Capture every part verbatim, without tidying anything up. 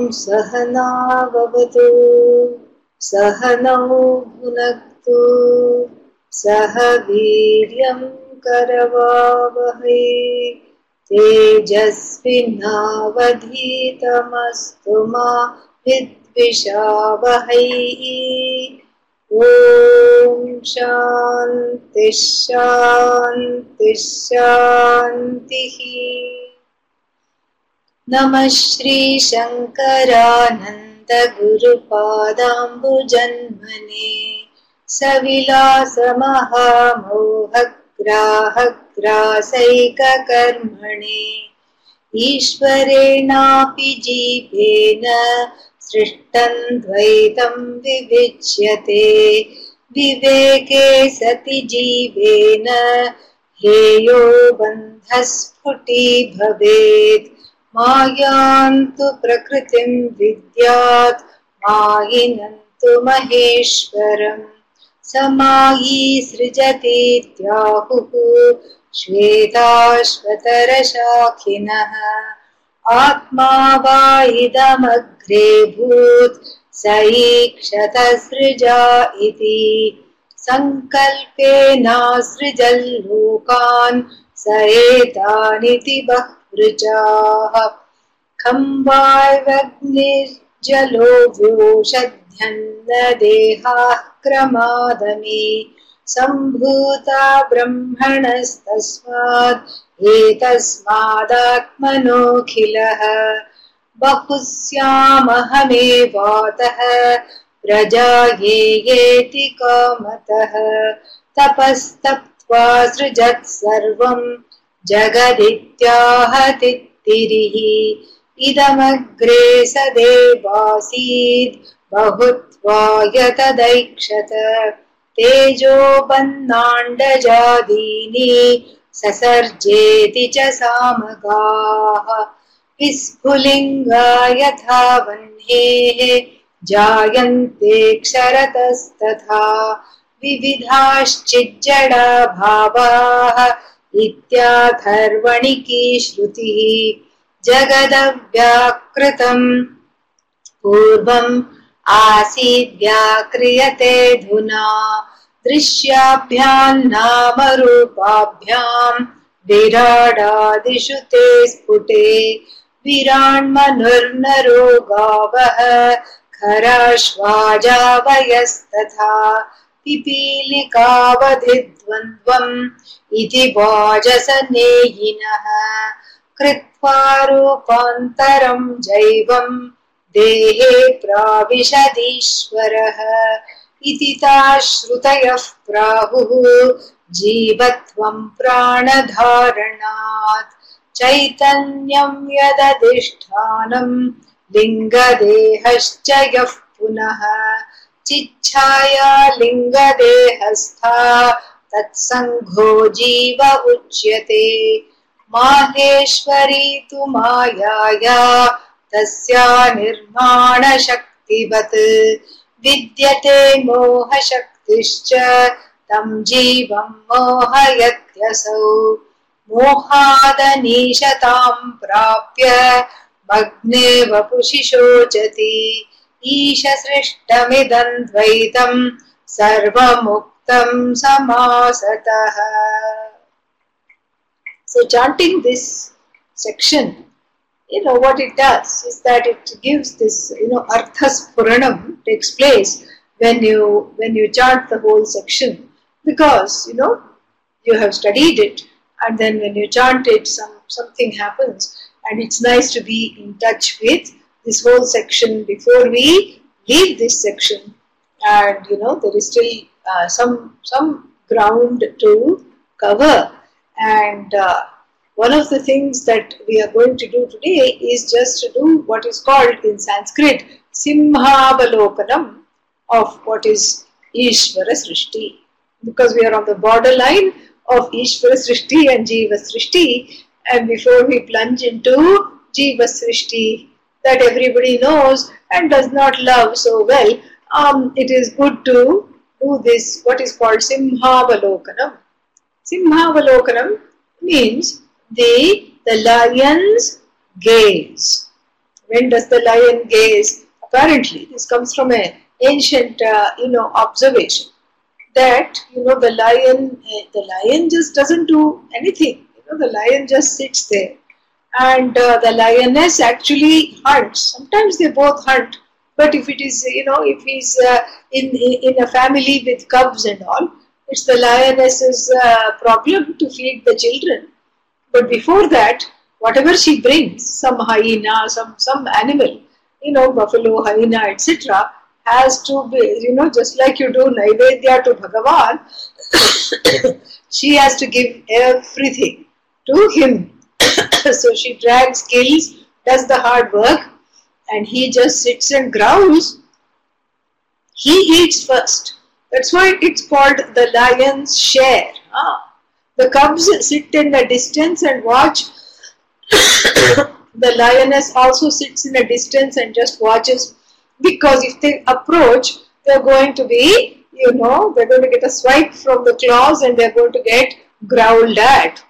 Om Sahana Vabato, Sahanau Bhunaktu, Sahaveeryam Karava Vahai, Tejasvinavadhitamastu ma vidvishavahai. Om Shanti Shanti Shanti. Namashri Shankarananda Guru Padambu Janmane Savilasa Mahamoha Grahagrasaika Karmane Ishvare Napi Jeevena Srishtan Dvaitam Vivichyate Viveke Sati Jeevena Heyo Bandhasphuti Bhavet Māyāntu prakritim vidyāt, māyinantu maheshwaram, samāyī srijati tyahuhu, śvetashvatarashākhinah, ātmāvā idam akre bhūt, saīkṣata srija iti, sankalpenā srijal lokān, saetāniti bhakti. Vrajaha Khambhai Vagnir Jalo Vyoshadhyanna Deha Kramadami Sambhuta Brahmanas Tasmad Etasmadatmano Khilaha Bahusyamahame Vataha Prajaye Yeti Kamataha Tapastaptva Srijat Sarvam Jagaditya Tittirihi Idamagre Sadevasid Bahutvaya Tadaikshata Tejo Bandanda Jadini Sasarjeti Chasamagaha Vispulinga Yathavanhe Jayante Ksharatas Vividhash Chijjada Bhavaha Ityatharvaniki Shruti Jagadavyakratam Purvam Asidvyakriyate Dhuna Drishyabhyam Namarupabhyam Viradadishute Spute Viranmanurnaro Gavaha Kharashvajavayastatha Pipilikavadhidvandvam Iti vajasaneyinaha kritvarupantaram jaivam dehe pravishadishvaraha iti tashrutayah prahuhu jivatvam pranadharanat chaitanyam yadadishthanam lingadehascayah punaha chit chaya lingadehastha Tat sangho jiva uchyate maheshwari tu mayaya tasya nirmana shaktivat vidyate moha shaktischa tam jivam mohayatyasau mohadanishatam prapya magne vapushishochati isha srishtamidan dvaitam sarvamuk samasataha. So chanting this section, you know what it does is that it gives this, you know, Arthas Puranam takes place when you when you chant the whole section, because you know you have studied it, and then when you chant it, some something happens, and it's nice to be in touch with this whole section before we leave this section. And you know there is still Uh, some some ground to cover, and uh, one of the things that we are going to do today is just to do what is called in Sanskrit Simhavalokanam of what is Ishvara Srishti, because we are on the borderline of Ishvara Srishti and Jeeva Srishti. And before we plunge into Jeeva Srishti that everybody knows and does not love so well, um, it is good to do this, what is called Simhavalokanam. Simhavalokanam means the, the lion's gaze. When does the lion gaze? Apparently, this comes from an ancient, uh, you know, observation that, you know, the lion, the lion just doesn't do anything. You know, the lion just sits there. And uh, the lioness actually hunts. Sometimes they both hunt. But if it is, you know, if he's uh, in, in a family with cubs and all, it's the lioness's uh, problem to feed the children. But before that, whatever she brings, some hyena, some, some animal, you know, buffalo, hyena, et cetera, has to be, you know, just like you do Naivedya to Bhagavan, she has to give everything to him. So she drags, kills, does the hard work, and he just sits and growls. He eats first. That's why it's called the lion's share. Ah. The cubs sit in a distance and watch. The lioness also sits in a distance and just watches, because if they approach, they're going to be, you know, they're going to get a swipe from the claws and they're going to get growled at.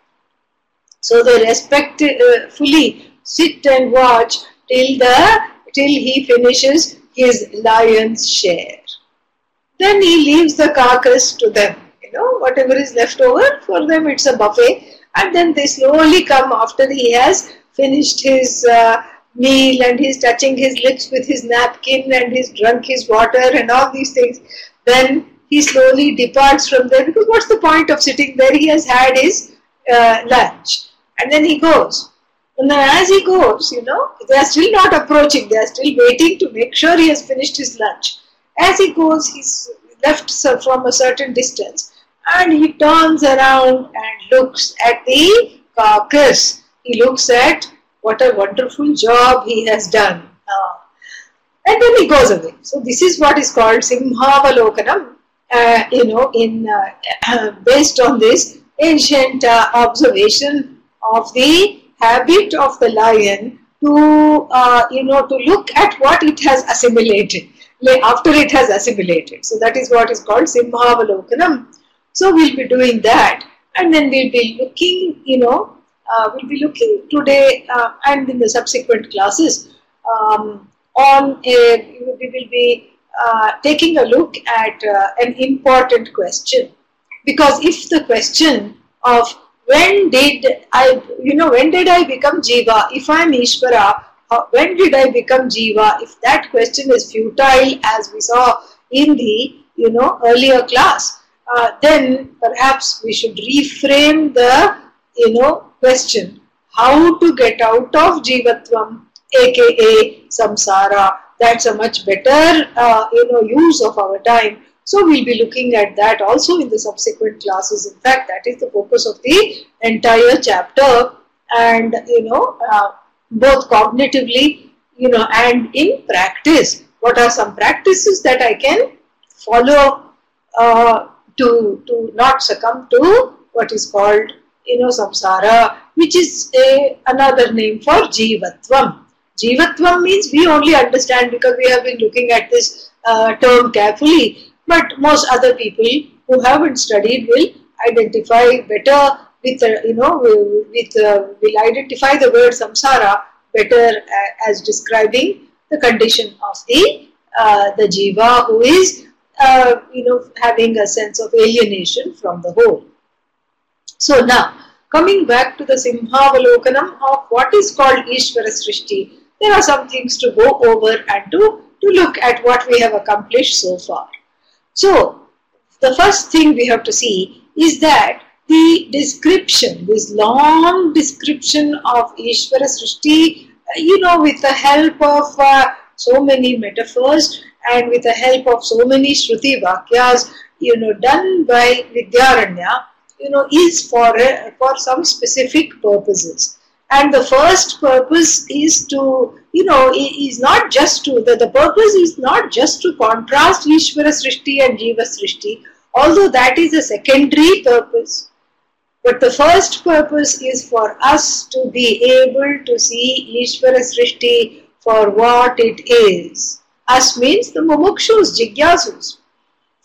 So they respectfully sit and watch till the till he finishes his lion's share. Then he leaves the carcass to them. You know, whatever is left over for them, it's a buffet. And then they slowly come after he has finished his uh, meal and he's touching his lips with his napkin and he's drunk his water and all these things. Then he slowly departs from there, because what's the point of sitting there? He has had his uh, lunch. And then he goes. And then as he goes, you know, they are still not approaching. They are still waiting to make sure he has finished his lunch. As he goes, he's left from a certain distance. And he turns around and looks at the carcass. He looks at what a wonderful job he has done. Uh, and then he goes away. So this is what is called Simhavalokanam. Uh, you know, in uh, based on this ancient uh, observation of the habit of the lion to, uh, you know, to look at what it has assimilated, after it has assimilated. So that is what is called Simhavalokanam. So we'll be doing that, and then we'll be looking, you know, uh, we'll be looking today uh, and in the subsequent classes um, on a, we will be uh, taking a look at uh, an important question. Because if the question of when did I, you know, when did I become Jeeva, if I am Ishvara, uh, when did I become Jeeva, if that question is futile as we saw in the, you know, earlier class, Uh, then perhaps we should reframe the, you know, question. How to get out of Jeevatvam, aka Samsara. That's a much better, uh, you know, use of our time. So we'll be looking at that also in the subsequent classes. In fact, that is the focus of the entire chapter. And, you know, uh, both cognitively, you know, and in practice. What are some practices that I can follow uh, To, to not succumb to what is called, you know, samsara, which is a another name for Jeevatvam. Jeevatvam means we only understand because we have been looking at this uh, term carefully, but most other people who haven't studied will identify better with, uh, you know, with uh, will identify the word samsara better as describing the condition of the, uh, the Jeeva who is Uh, you know, having a sense of alienation from the whole. So now, coming back to the Simhavalokanam of what is called Ishvara Srishti, there are some things to go over and to, to look at what we have accomplished so far. So, the first thing we have to see is that the description, this long description of Ishvara Srishti, you know, with the help of uh, so many metaphors, and with the help of so many Shruti Vakyas, you know, done by Vidyaranya, you know, is for, a, for some specific purposes. And the first purpose is to, you know, is not just to, the, the purpose is not just to contrast Ishvara Srishti and Jeeva Srishti, although that is a secondary purpose. But the first purpose is for us to be able to see Ishvara Srishti for what it is. Us means the mumukshus, jigyasus.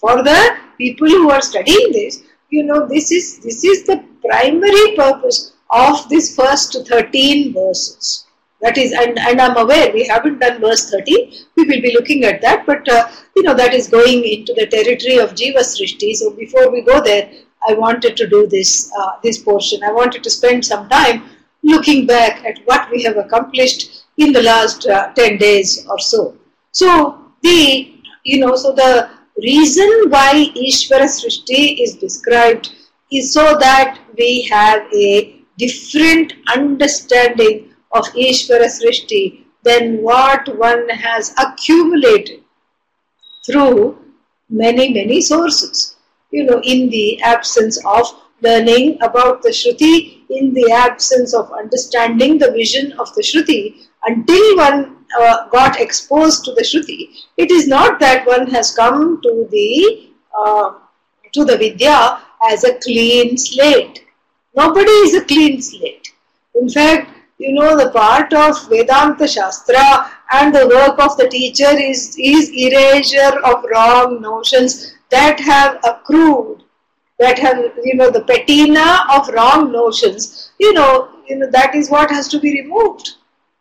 For the people who are studying this, you know, this is, this is the primary purpose of this first thirteen verses. That is, and, and I'm aware we haven't done verse thirty, we will be looking at that, but uh, you know, that is going into the territory of Jeeva Srishti. So before we go there, I wanted to do this, uh, this portion. I wanted to spend some time looking back at what we have accomplished in the last uh, ten days or so. So the, you know, so the reason why Ishvara Srishti is described is so that we have a different understanding of Ishvara Srishti than what one has accumulated through many, many sources. You know, in the absence of learning about the Shruti, in the absence of understanding the vision of the Shruti, until one uh, got exposed to the Shruti, it is not that one has come to the uh, to the Vidya as a clean slate. Nobody is a clean slate. In fact, you know, the part of Vedanta Shastra and the work of the teacher is, is erasure of wrong notions that have accrued, that have, you know, the patina of wrong notions, you know, you know, that is what has to be removed.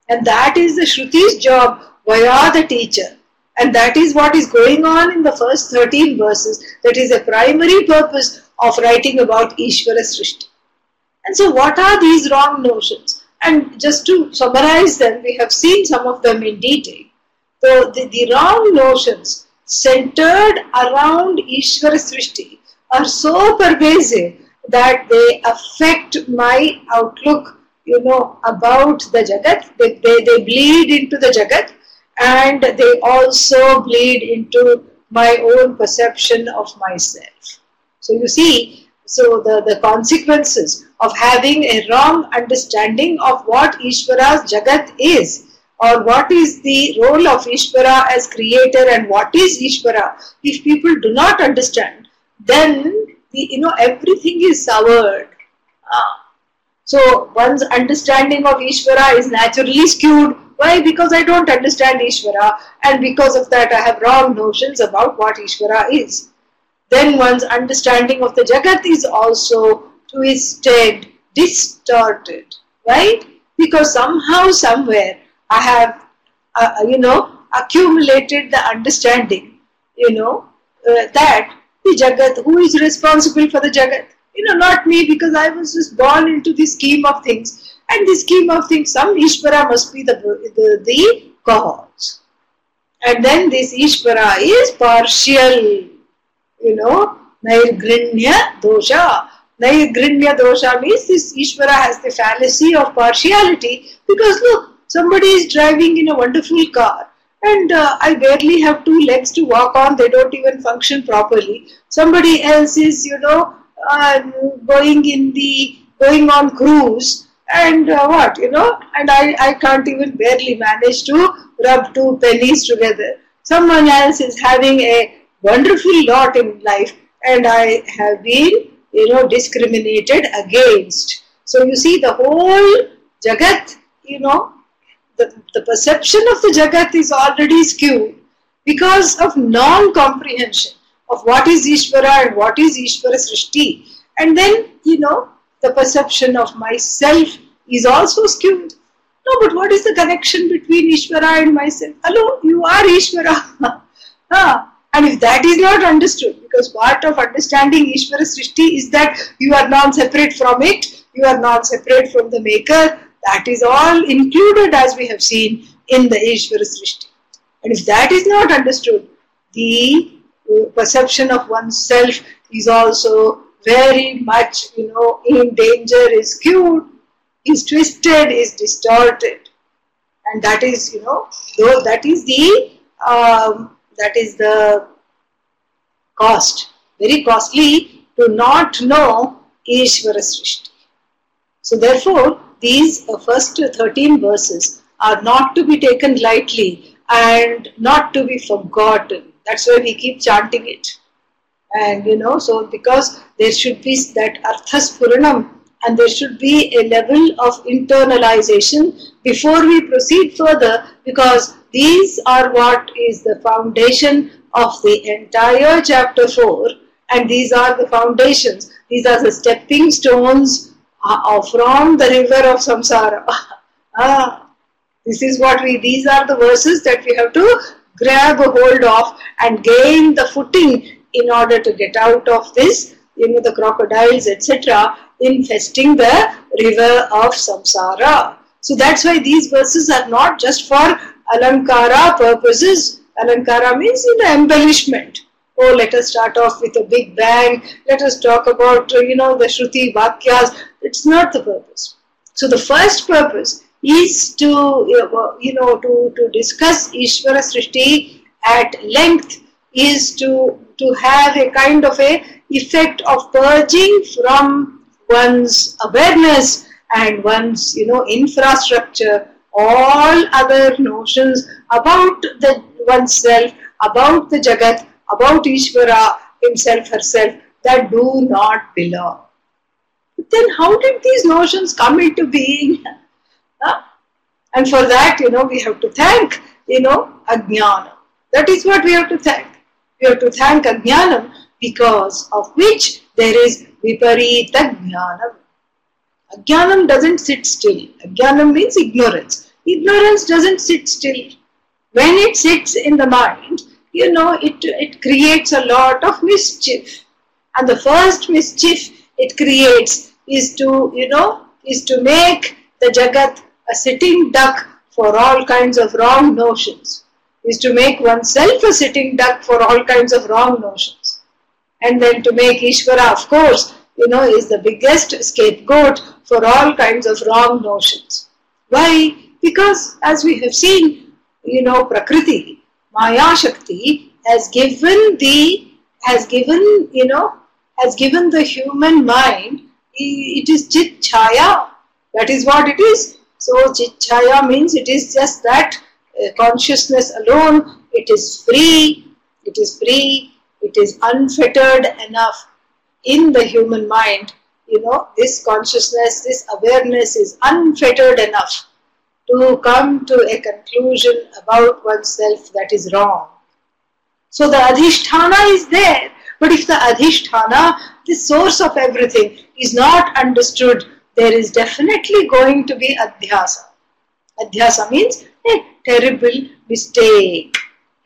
And that is the Shruti's job via the teacher. And that is what is going on in the first thirteen verses. That is the primary purpose of writing about Ishvara Srishti. And so what are these wrong notions? And just to summarize them, we have seen some of them in detail. So the, the wrong notions centered around Ishvara Srishti are so pervasive that they affect my outlook, you know, about the Jagat. They, they, they bleed into the Jagat, and they also bleed into my own perception of myself. So you see, so the, the consequences of having a wrong understanding of what Ishvara's Jagat is, or what is the role of Ishvara as creator and what is Ishvara, if people do not understand, then the, you know, everything is soured. Ah. So one's understanding of Ishvara is naturally skewed. Why? Because I don't understand Ishvara, and because of that I have wrong notions about what Ishvara is. Then one's understanding of the Jagat is also twisted, distorted, right? Because somehow, somewhere, I have, uh, you know, accumulated the understanding, you know, uh, that the Jagat, who is responsible for the Jagat? You know, not me, because I was just born into the scheme of things. And the scheme of things, some Ishvara must be the, the, the cause. And then this Ishvara is partial, you know, Nairguṇya doṣa. Nairguṇya doṣa means this Ishvara has the fallacy of partiality, because look, somebody is driving in a wonderful car and uh, I barely have two legs to walk on, they don't even function properly. Somebody else is, you know, uh, going in the, going on cruise and uh, what, you know, and I, I can't even barely manage to rub two pennies together. Someone else is having a wonderful lot in life, and I have been, you know, discriminated against. So you see, the whole Jagat, you know, the, the perception of the Jagat is already skewed because of non-comprehension of what is Ishvara and what is Ishvara Srishti. And then, you know, the perception of myself is also skewed. No, but what is the connection between Ishvara and myself? Hello, you are Ishvara. Huh. And if that is not understood, because part of understanding Ishvara Srishti is that you are non-separate from it, you are non-separate from the maker, that is all included, as we have seen, in the Ishvara Srishti. And if that is not understood, the perception of oneself is also very much, you know, in danger, is skewed, is twisted, is distorted. And that is, you know, that is the... Um, That is the cost, very costly to not know Ishvara Srishti. So therefore, these first thirteen verses are not to be taken lightly and not to be forgotten. That's why we keep chanting it. And you know, so because there should be that Arthas Puranam, and there should be a level of internalization before we proceed further, because these are what is the foundation of the entire chapter four, and these are the foundations. These are the stepping stones uh, from the river of samsara. ah, This is what we, these are the verses that we have to grab a hold of and gain the footing in order to get out of this, you know, the crocodiles, et cetera, infesting the river of samsara. So that's why these verses are not just for alankara purposes. Alankara means in the embellishment. Oh, let us start off with a big bang. Let us talk about, you know, the Shruti, Vakyas. It's not the purpose. So the first purpose is to, you know, to, to discuss Ishvara Srishti at length, is to, to have a kind of a effect of purging from one's awareness and one's, you know, infrastructure, all other notions about the oneself, about the Jagat, about Ishvara, himself, herself, that do not belong. But then how did these notions come into being? Huh? And for that, you know, we have to thank, you know, Ajnana. That is what we have to thank. We have to thank Ajnanam, because of which there is Viparita Jnana. Ajnanam doesn't sit still. Ajnanam means ignorance. Ignorance doesn't sit still. When it sits in the mind, you know, it, it creates a lot of mischief. And the first mischief it creates is to, you know, is to make the Jagat a sitting duck for all kinds of wrong notions. Is to make oneself a sitting duck for all kinds of wrong notions. And then to make Ishvara, of course, you know, is the biggest scapegoat for all kinds of wrong notions. Why? Because as we have seen, you know, Prakriti, Maya Shakti has given the, has given, you know, has given the human mind, it is Chit Chaya. That is what it is. So Chit Chaya means it is just that uh, consciousness alone. It is free, it is free, it is unfettered enough in the human mind. You know, this consciousness, this awareness is unfettered enough to come to a conclusion about oneself that is wrong. So the Adhisthana is there, but if the Adhisthana, the source of everything, is not understood, there is definitely going to be Adhyasa. Adhyasa means a terrible mistake.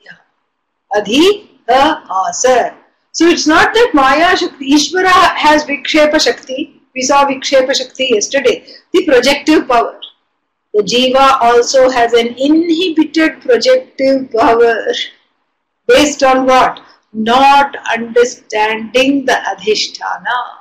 Yeah. Adhyasa. So it's not that Maya Shakti, Ishvara has Vikshepa Shakti. We saw Vikshepa Shakti yesterday. The projective power. The Jeeva also has an inhibited projective power. Based on what? Not understanding the Adhisthana.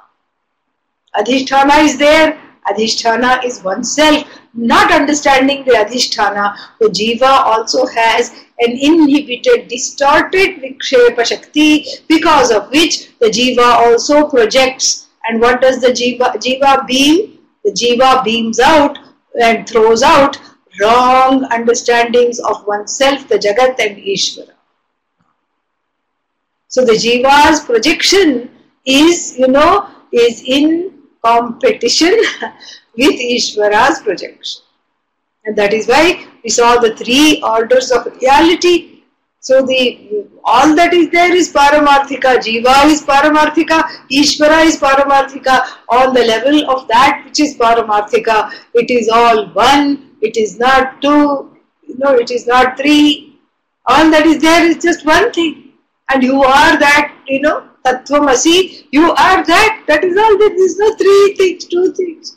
Adhisthana is there. Adhisthana is oneself. Not understanding the Adhisthana, the Jeeva also has an inhibited, distorted Vikshepa Shakti, because of which the Jeeva also projects. And what does the Jeeva, Jeeva beam? The Jeeva beams out and throws out wrong understandings of oneself, the Jagat and Ishvara. So the Jeeva's projection is, you know, is in competition with Ishvara's projection. And that is why we saw the three orders of reality. So the all that is there is Paramarthika. Jeeva is Paramarthika. Ishvara is Paramarthika. On the level of that which is Paramarthika, it is all one. It is not two. You know, it is not three. All that is there is just one thing. And you are that, you know, Tattva masi, you are that, that is all, there is no three things, two things.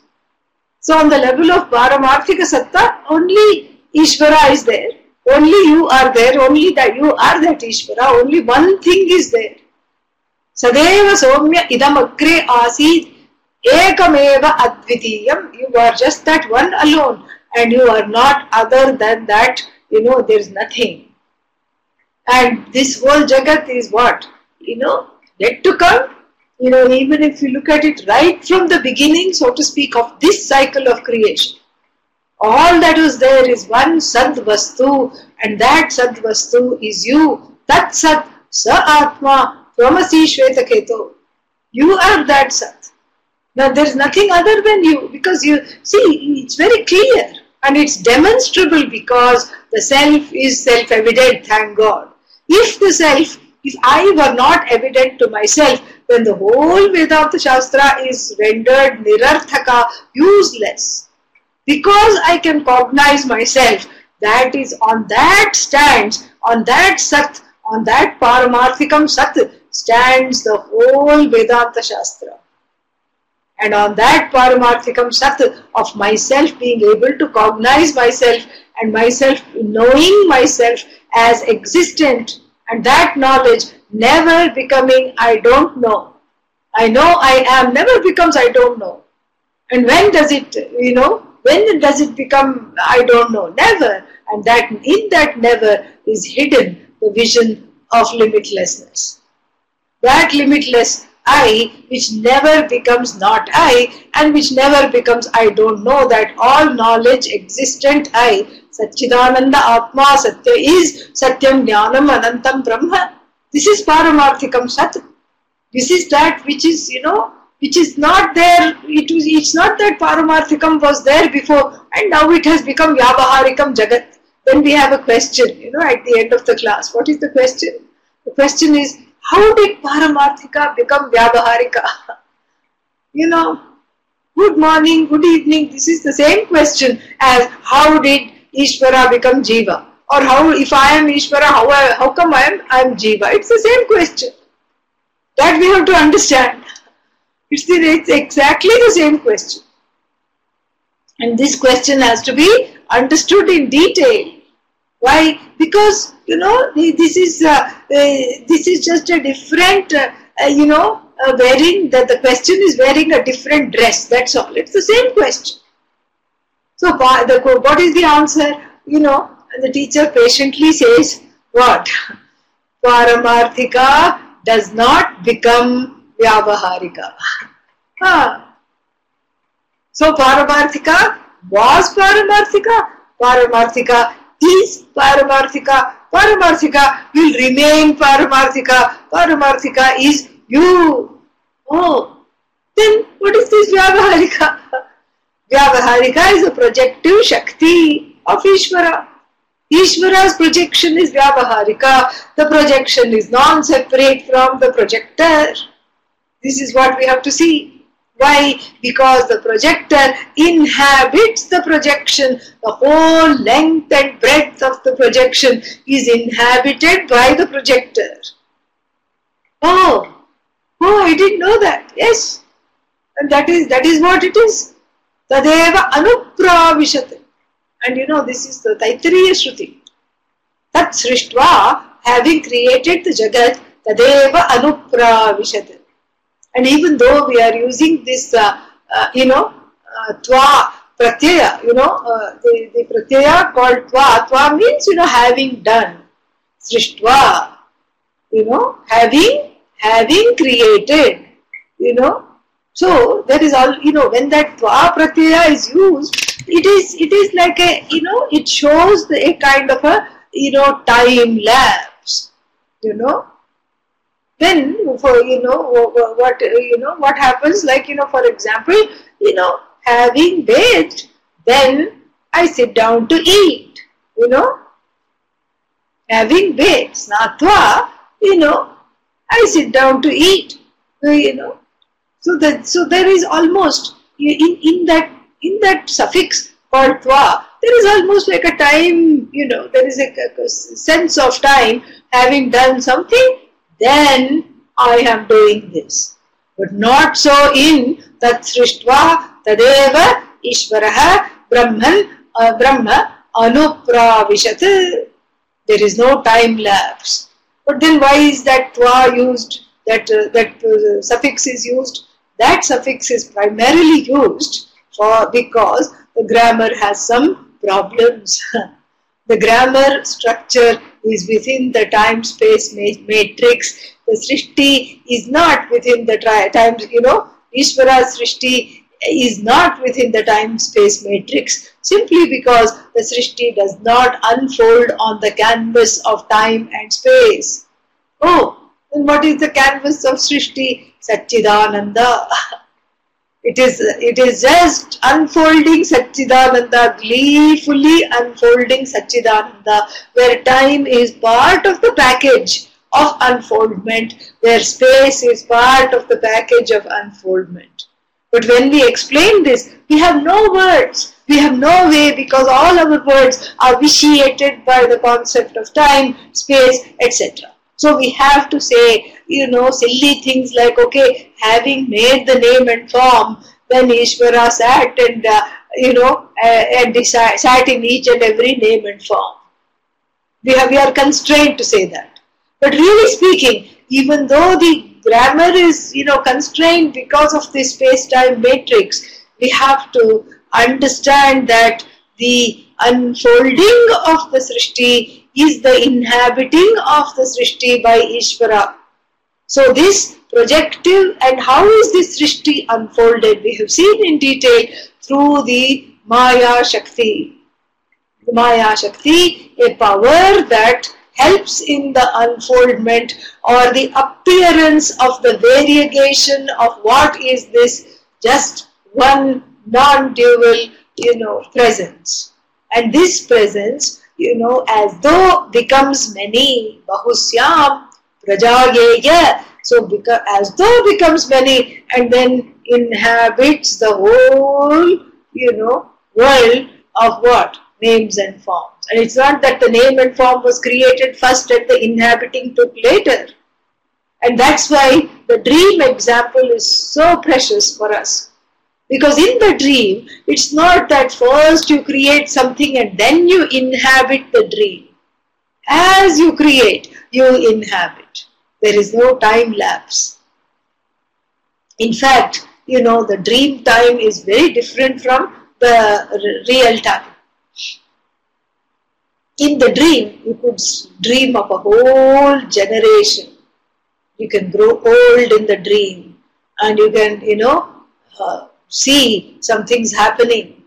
So on the level of Paramarthika Satta, only Ishvara is there, only you are there, only that you are that Ishvara, only one thing is there. Sadeva somya idam akre asid ekameva advitiyam, you are just that one alone and you are not other than that, you know, there is nothing. And this whole Jagat is what? You know, yet to come, you know, even if you look at it right from the beginning, so to speak, of this cycle of creation, all that was there is one Sadhvastu, and that Sadhvastu is you. Tat satt sa atma tvam si shwetaketo. You are that Sat. Now there is nothing other than you, because you see, it's very clear and it's demonstrable, because the self is self-evident, thank God. If the self, if I were not evident to myself, then the whole Vedanta Shastra is rendered nirarthaka, useless. because I can cognize myself, that is on that stands, on that Sat, on that Paramarthikam Sat stands the whole Vedanta Shastra. And on that Paramarthikam Sat of myself being able to cognize myself and myself knowing myself as existent, and that knowledge never becoming I don't know. I know I am never becomes I don't know. And when does it, you know, when does it become I don't know? Never. And that in that never is hidden the vision of limitlessness. That limitless I, which never becomes not I, and which never becomes I don't know, that all knowledge existent I, Satchidananda Atma Satya is Satyam Jnanam Anantam Brahma. This is Paramarthikam Sat. This is that which is, you know, which is not there. It was, it's not that Paramarthikam was there before and now it has become Vyavaharikam Jagat. Then we have a question, you know, at the end of the class. What is the question? The question is, how did Paramarthika become Vyavaharika? You know, good morning, good evening. This is the same question as how did Ishvara become Jeeva? Or how, if I am Ishvara, how, I, how come I am, I am Jeeva? It's the same question. That we have to understand. It's, the, it's exactly the same question. And this question has to be understood in detail. Why? Because, you know, this is, uh, uh, this is just a different, uh, uh, you know, uh, wearing, that the question is wearing a different dress, that's all. It's the same question. So, the, what is the answer? You know, the teacher patiently says, what? Paramarthika does not become Vyavaharika. Huh. So, Paramarthika was Paramarthika. Paramarthika is Paramarthika. Paramarthika will remain Paramarthika. Paramarthika is you. Oh, then what is this Vyavaharika? Vyavaharika is a projective Shakti of Ishvara. Ishvara's projection is Vyavaharika. The projection is non-separate from the projector. This is what we have to see. Why? Because the projector inhabits the projection. The whole length and breadth of the projection is inhabited by the projector. Oh, oh, I didn't know that. Yes. And that is, that is what it is. Tadeva Anupravishat. And you know, this is the Taittiriya Shruti. Tat Srishtva, having created the Jagat, Tadeva Anupravishat. And even though we are using this, uh, uh, you know, uh, Tva Pratyaya, you know, uh, the, the Pratyaya called Tva. Tva means, you know, having done. Srishtva, you know, having, having created, you know. So, that is all, you know, when that Tva Pratyaya is used, it is, it is like a, you know, it shows the, a kind of a, you know, time lapse, you know. Then, for, you know, what, you know, what happens, like, you know, for example, you know, having bathed, then I sit down to eat, you know. Having bathed, snatva, you know, I sit down to eat, you know. So that, so there is almost in, in that in that suffix called tva, there is almost like a time, you know, there is a, a sense of time. Having done something, then I am doing this. But not so in tat srishtva tadeva ishvaraha brahman uh, brahma anupravishat. There is no time lapse. But then why is that tva used? That uh, that uh, suffix is used. That suffix is primarily used for, because the grammar has some problems. The grammar structure is within the time-space ma- matrix. The Srishti is not within the tri- time, you know, Ishvara Srishti is not within the time-space matrix, simply because the Srishti does not unfold on the canvas of time and space. Oh, then what is the canvas of Srishti? Satchidananda. It is, it is just unfolding Satchidananda, gleefully unfolding Satchidananda, where time is part of the package of unfoldment, where space is part of the package of unfoldment. But when we explain this, we have no words. We have no way, because all our words are vitiated by the concept of time, space, et cetera. So we have to say, you know, silly things like, okay, having made the name and form, then Ishvara sat and, uh, you know, uh, and decide, sat in each and every name and form. We, have, we are constrained to say that. But really speaking, even though the grammar is, you know, constrained because of the space-time matrix, we have to understand that the unfolding of the Srishti is the inhabiting of the Srishti by Ishvara. So this projective, and how is this Srishti unfolded, we have seen in detail through the Maya Shakti. The Maya Shakti, a power that helps in the unfoldment or the appearance of the variegation of what is this just one non-dual, you know, presence. And this presence, you know, as though becomes many, bahusyam, prajageya, so beca- as though becomes many and then inhabits the whole, you know, world of what? Names and forms. And it's not that the name and form was created first and the inhabiting took later. And that's why the dream example is so precious for us. Because in the dream, it's not that first you create something and then you inhabit the dream. As you create, you inhabit. There is no time lapse. In fact, you know, the dream time is very different from the real time. In the dream, you could dream of a whole generation. You can grow old in the dream and you can, you know, uh, see some things happening.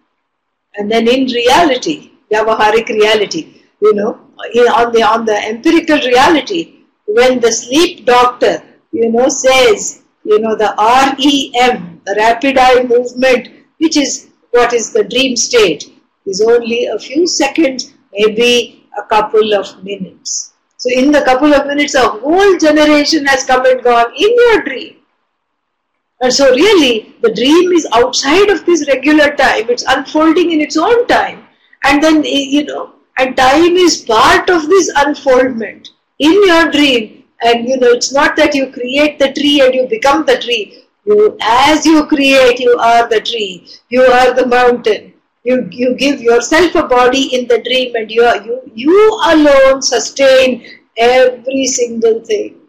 And then in reality, Vyavaharik reality, you know, in, on the on the empirical reality, when the sleep doctor, you know, says, you know, the R E M, the rapid eye movement, which is what is the dream state, is only a few seconds, maybe a couple of minutes. So in the couple of minutes, a whole generation has come and gone in your dream. And so really, the dream is outside of this regular time. It's unfolding in its own time. And then, you know, and time is part of this unfoldment in your dream. And, you know, it's not that you create the tree and you become the tree. You, as you create, you are the tree. You are the mountain. You, you give yourself a body in the dream and you, are, you, you alone sustain every single thing.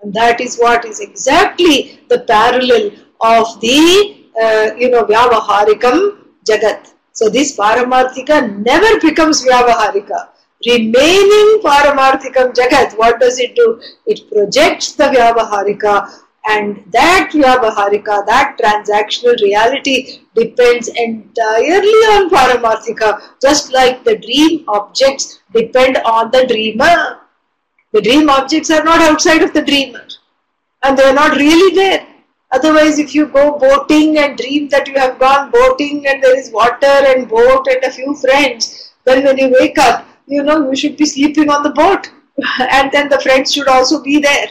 And that is what is exactly the parallel of the, uh, you know, Vyavaharikam Jagat. So this Paramarthika never becomes Vyavaharika. Remaining Paramarthikam Jagat, what does it do? It projects the Vyavaharika. And that Vyavaharika, that transactional reality depends entirely on Paramarthika, just like the dream objects depend on the dreamer. The dream objects are not outside of the dreamer and they are not really there. Otherwise, if you go boating and dream that you have gone boating and there is water and boat and a few friends, then when you wake up, you know, you should be sleeping on the boat and then the friends should also be there.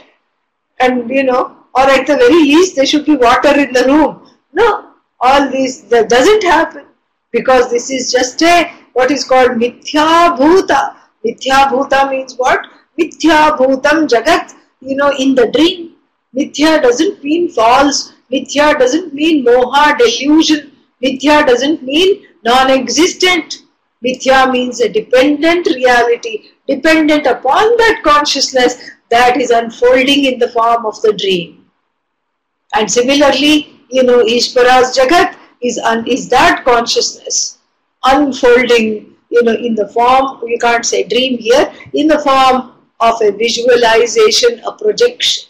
And, you know, or at the very least, there should be water in the room. No, all this that doesn't happen because this is just a what is called mithya bhuta. Mithya bhuta means what? Mithya bhutam jagat. You know, in the dream, mithya doesn't mean false. Mithya doesn't mean moha, delusion. Mithya doesn't mean non-existent. Mithya means a dependent reality, dependent upon that consciousness that is unfolding in the form of the dream. And similarly, you know, Ishvara's Jagat is, un, is that consciousness unfolding, you know, in the form, we can't say dream here, in the form of a visualization, a projection.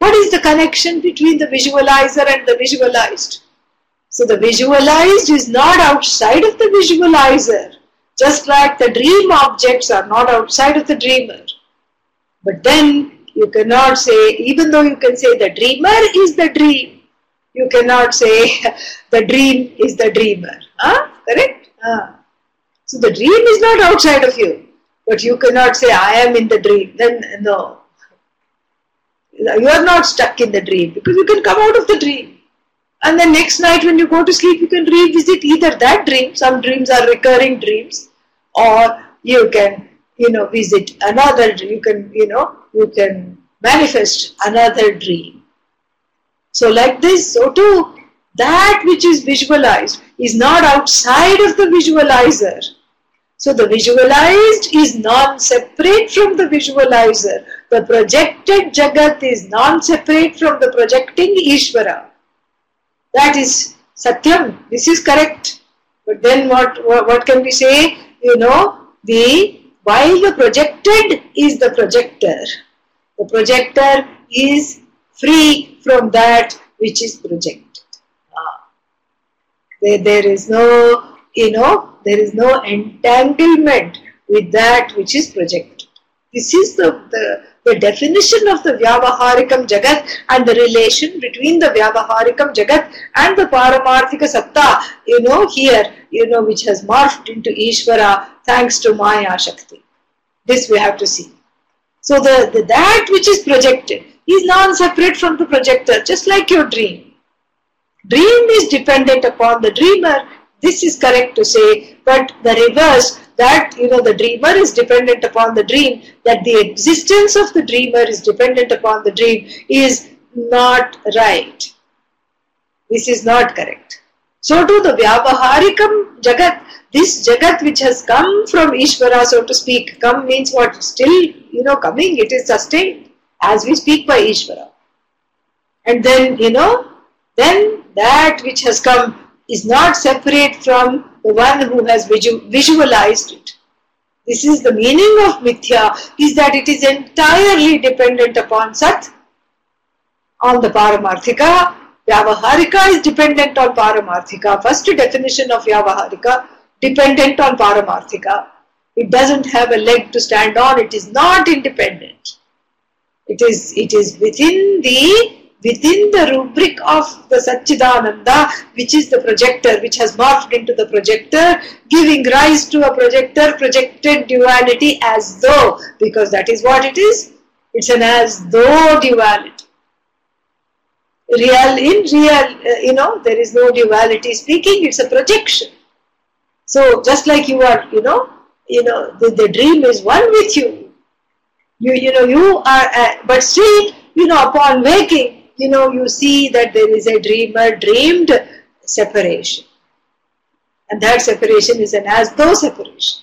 What is the connection between the visualizer and the visualized? So the visualized is not outside of the visualizer, just like the dream objects are not outside of the dreamer. But then, you cannot say, even though you can say the dreamer is the dream, you cannot say the dream is the dreamer. Huh? Correct? Huh. So the dream is not outside of you, but you cannot say I am in the dream. Then no, you are not stuck in the dream because you can come out of the dream. And the next night when you go to sleep, you can revisit either that dream. Some dreams are recurring dreams, or you can, you know, visit another dream. You can, you know, you can manifest another dream. So like this, so too, that which is visualized is not outside of the visualizer. So the visualized is non-separate from the visualizer. The projected Jagat is non-separate from the projecting Ishvara. That is Satyam. This is correct. But then what, what can we say? You know, the while the projected is the projector, the projector is free from that which is projected. Ah. There, there is no, you know, there is no entanglement with that which is projected. This is the, the, the definition of the Vyavaharikam Jagat and the relation between the Vyavaharikam Jagat and the Paramarthika Satta, you know, here, you know, which has morphed into Ishvara thanks to Maya Shakti. This we have to see. So the, the that which is projected is non-separate from the projector, just like your dream. Dream is dependent upon the dreamer. This is correct to say, but the reverse, that, you know, the dreamer is dependent upon the dream, that the existence of the dreamer is dependent upon the dream is not right. This is not correct. So too the Vyavaharikam Jagat, this Jagat which has come from Ishvara, so to speak, come means what? Still, you know, coming, it is sustained as we speak by Ishvara. And then, you know, then that which has come is not separate from the one who has visualized it. This is the meaning of mithya, is that it is entirely dependent upon Sat, on the Paramarthika. Vyavaharika is dependent on Paramarthika. First definition of Vyavaharika, dependent on Paramarthika. It doesn't have a leg to stand on. It is not independent. It is, it is within the within the rubric of the Satchidananda, which is the projector, which has morphed into the projector, giving rise to a projector, projected duality as though, because that is what it is. It's an as though duality. Real, in real, uh, you know, there is no duality speaking, it's a projection. So just like you are, you know, you know, the, the dream is one with you. You, you know, you are, uh, but still, you know, upon waking, you know, you see that there is a dreamer dreamed separation. And that separation is an as-though separation.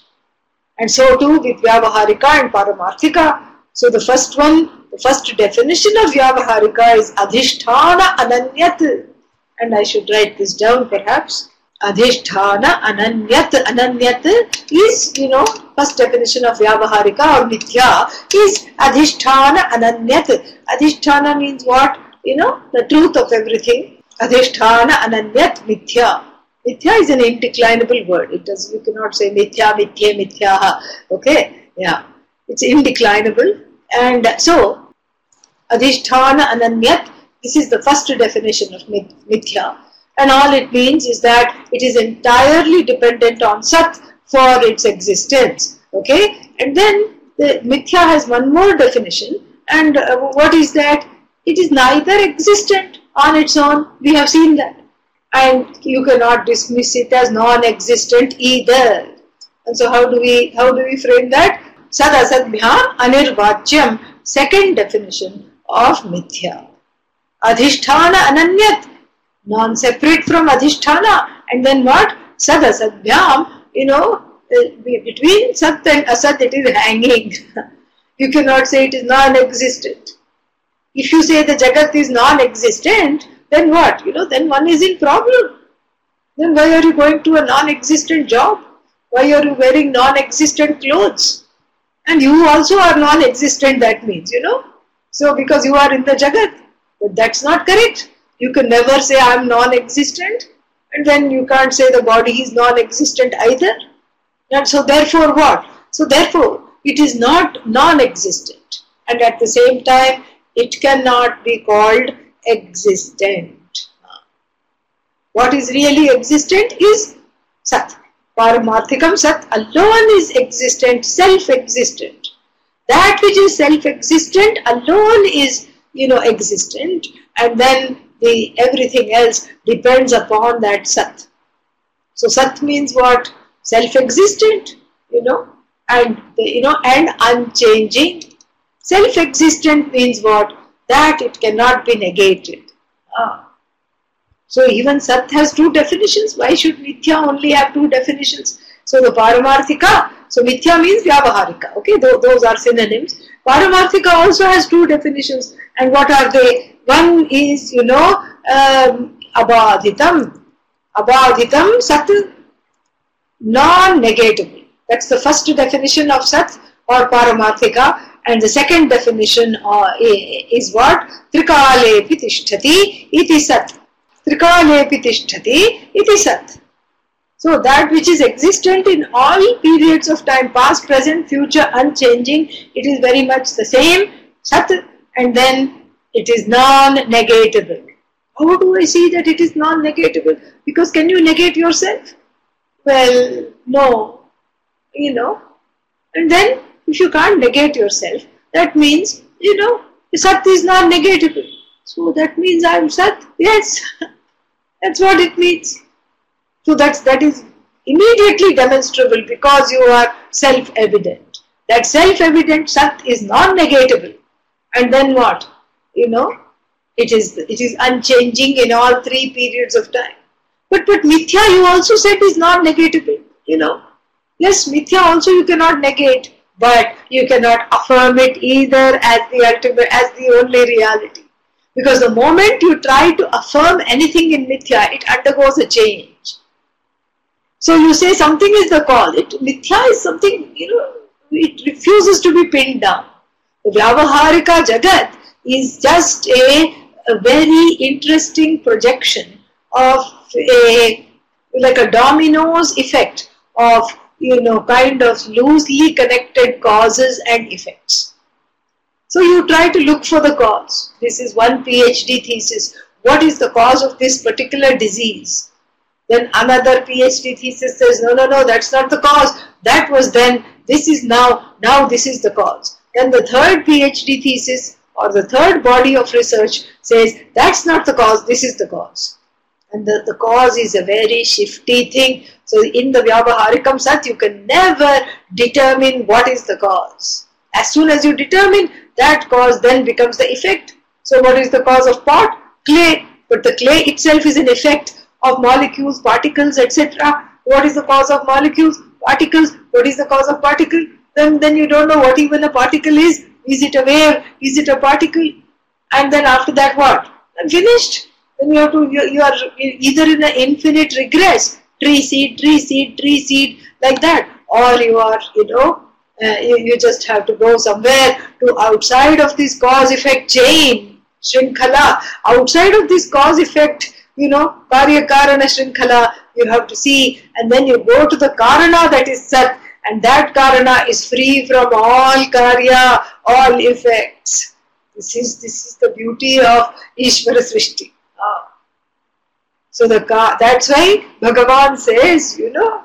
And so too with Vyavaharika and Paramarthika. So the first one, the first definition of Vyavaharika is Adhisthana ananyat. And I should write this down perhaps. Adhisthana ananyat. Ananyat is, you know, first definition of Vyavaharika or mithya is Adhisthana ananyat. Adhisthana means what? You know, the truth of everything. Adhisthana ananyat mithya. Mithya is an indeclinable word. It does, you cannot say mithya, mithya, mithyaha. Okay? Yeah. It's indeclinable. And so, Adhisthana ananyat, this is the first definition of mithya. And all it means is that it is entirely dependent on Sat for its existence. Okay? And then, the mithya has one more definition. And uh, what is that? It is neither existent on its own, we have seen that, and you cannot dismiss it as non-existent either. And so how do we, how do we frame that? Sad asad bhyam anirvachyam, second definition of mithya. Adhisthana ananyat, non-separate from adhisthana, and then what? Sad asad bhyam, you know, uh, between Sat and Asat it is hanging. You cannot say it is non-existent. If you say the Jagat is non-existent, then what? You know, then one is in problem. Then why are you going to a non-existent job? Why are you wearing non-existent clothes? And you also are non-existent, that means, you know. So, because you are in the Jagat. But that's not correct. You can never say I am non-existent. And then you can't say the body is non-existent either. And so, therefore what? So, therefore, it is not non-existent. And at the same time, it cannot be called existent. What is really existent is Sat. Paramarthikam Sat alone is existent, self-existent. That which is self-existent alone is, you know, existent. And then the everything else depends upon that Sat. So Sat means what? Self-existent, you know, and you know, and unchanging. Self-existent means what? That it cannot be negated. Ah. So even Sat has two definitions. Why should Mithya only have two definitions? So the Paramarthika, so Mithya means Vyavaharika. Okay, Th- those are synonyms. Paramarthika also has two definitions. And what are they? One is, you know, um, Abadhitam. Abadhitam Sat, non-negatable. That's the first definition of Sat or Paramarthika. And the second definition uh, is what? Trikalepi tishthati iti Sat. Trikalepi tishthati iti Sat. So that which is existent in all periods of time, past, present, future, unchanging, it is very much the same, Sat, and then it is non-negatable. How do I see that it is non-negatable? Because can you negate yourself? Well, no, you know. And then if you can't negate yourself, that means, you know, Sat is non-negatable. So that means I am Sat, yes, that's what it means. So that's, that is immediately demonstrable because you are self-evident. That self-evident Sat is non-negatable. And then what? You know, it is it is unchanging in all three periods of time. But but Mithya you also said is non-negatable. You know, yes, Mithya also you cannot negate, but you cannot affirm it either as the ultimate, as the only reality. Because the moment you try to affirm anything in Mithya, it undergoes a change. So you say something is the call. It Mithya is something, you know, it refuses to be pinned down. The Vyavaharika Jagat is just a, a very interesting projection of a, like a dominoes effect of, you know, kind of loosely connected causes and effects. So you try to look for the cause. This is one PhD thesis. What is the cause of this particular disease? Then another PhD thesis says, no, no, no, that's not the cause. That was then, this is now, now this is the cause. Then the third PhD thesis or the third body of research says, that's not the cause, this is the cause. And the, the cause is a very shifty thing. So in the Vyavaharikam Sat, you can never determine what is the cause. As soon as you determine, that cause then becomes the effect. So what is the cause of pot? Clay. But the clay itself is an effect of molecules, particles, et cetera. What is the cause of molecules, particles? What is the cause of particle? Then, then you don't know what even a particle is. Is it a wave? Is it a particle? And then after that, what? I'm finished. Then you have to. You, you are either in an infinite regress, tree seed, tree seed, tree seed, like that, or you are, you know, uh, you, you just have to go somewhere to outside of this cause-effect chain, shrinkhala, outside of this cause-effect. You know, Karya Karana Shrinkhala, you have to see, and then you go to the Karana that is Sat, and that Karana is free from all Karya, all effects. This is this is the beauty of Ishvara Srishti. Ah. So the that's why Bhagavan says, you know,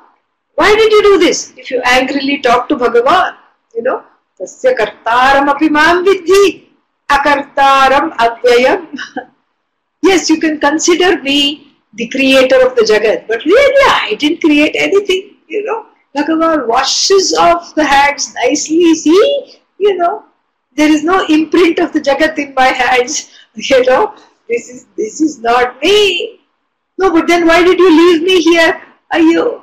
why did you do this? If you angrily talk to Bhagavan, you know, Tasya Kartaram Apimam Vidhi, Akartaram Avyayam. Yes, you can consider me the creator of the Jagat, but really I didn't create anything, you know. Bhagavan washes off the hands nicely, see, you know, there is no imprint of the Jagat in my hands, you know, this is this is not me. No, but then why did you leave me here? Are you,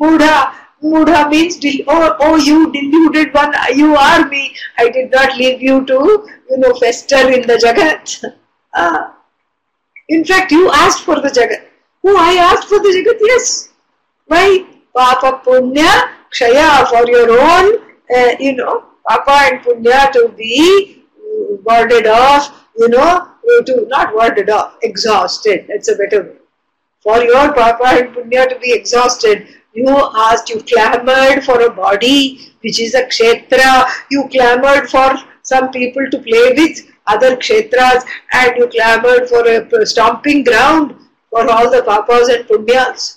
Mudha, Mudha means, del- oh, oh you deluded one, you are me, I did not leave you to, you know, fester in the Jagat. Ah. In fact, you asked for the Jagat. Who I asked for the Jagat? Yes. Why? Papa Punya, Kshaya, for your own, uh, you know, Papa and Punya to be warded off, you know, to not warded off, exhausted. That's a better word. For your Papa and Punya to be exhausted, you asked, you clamored for a body, which is a Kshetra. You clamored for some people to play with, other kshetras, and you clamored for a stomping ground for all the papas and punyas.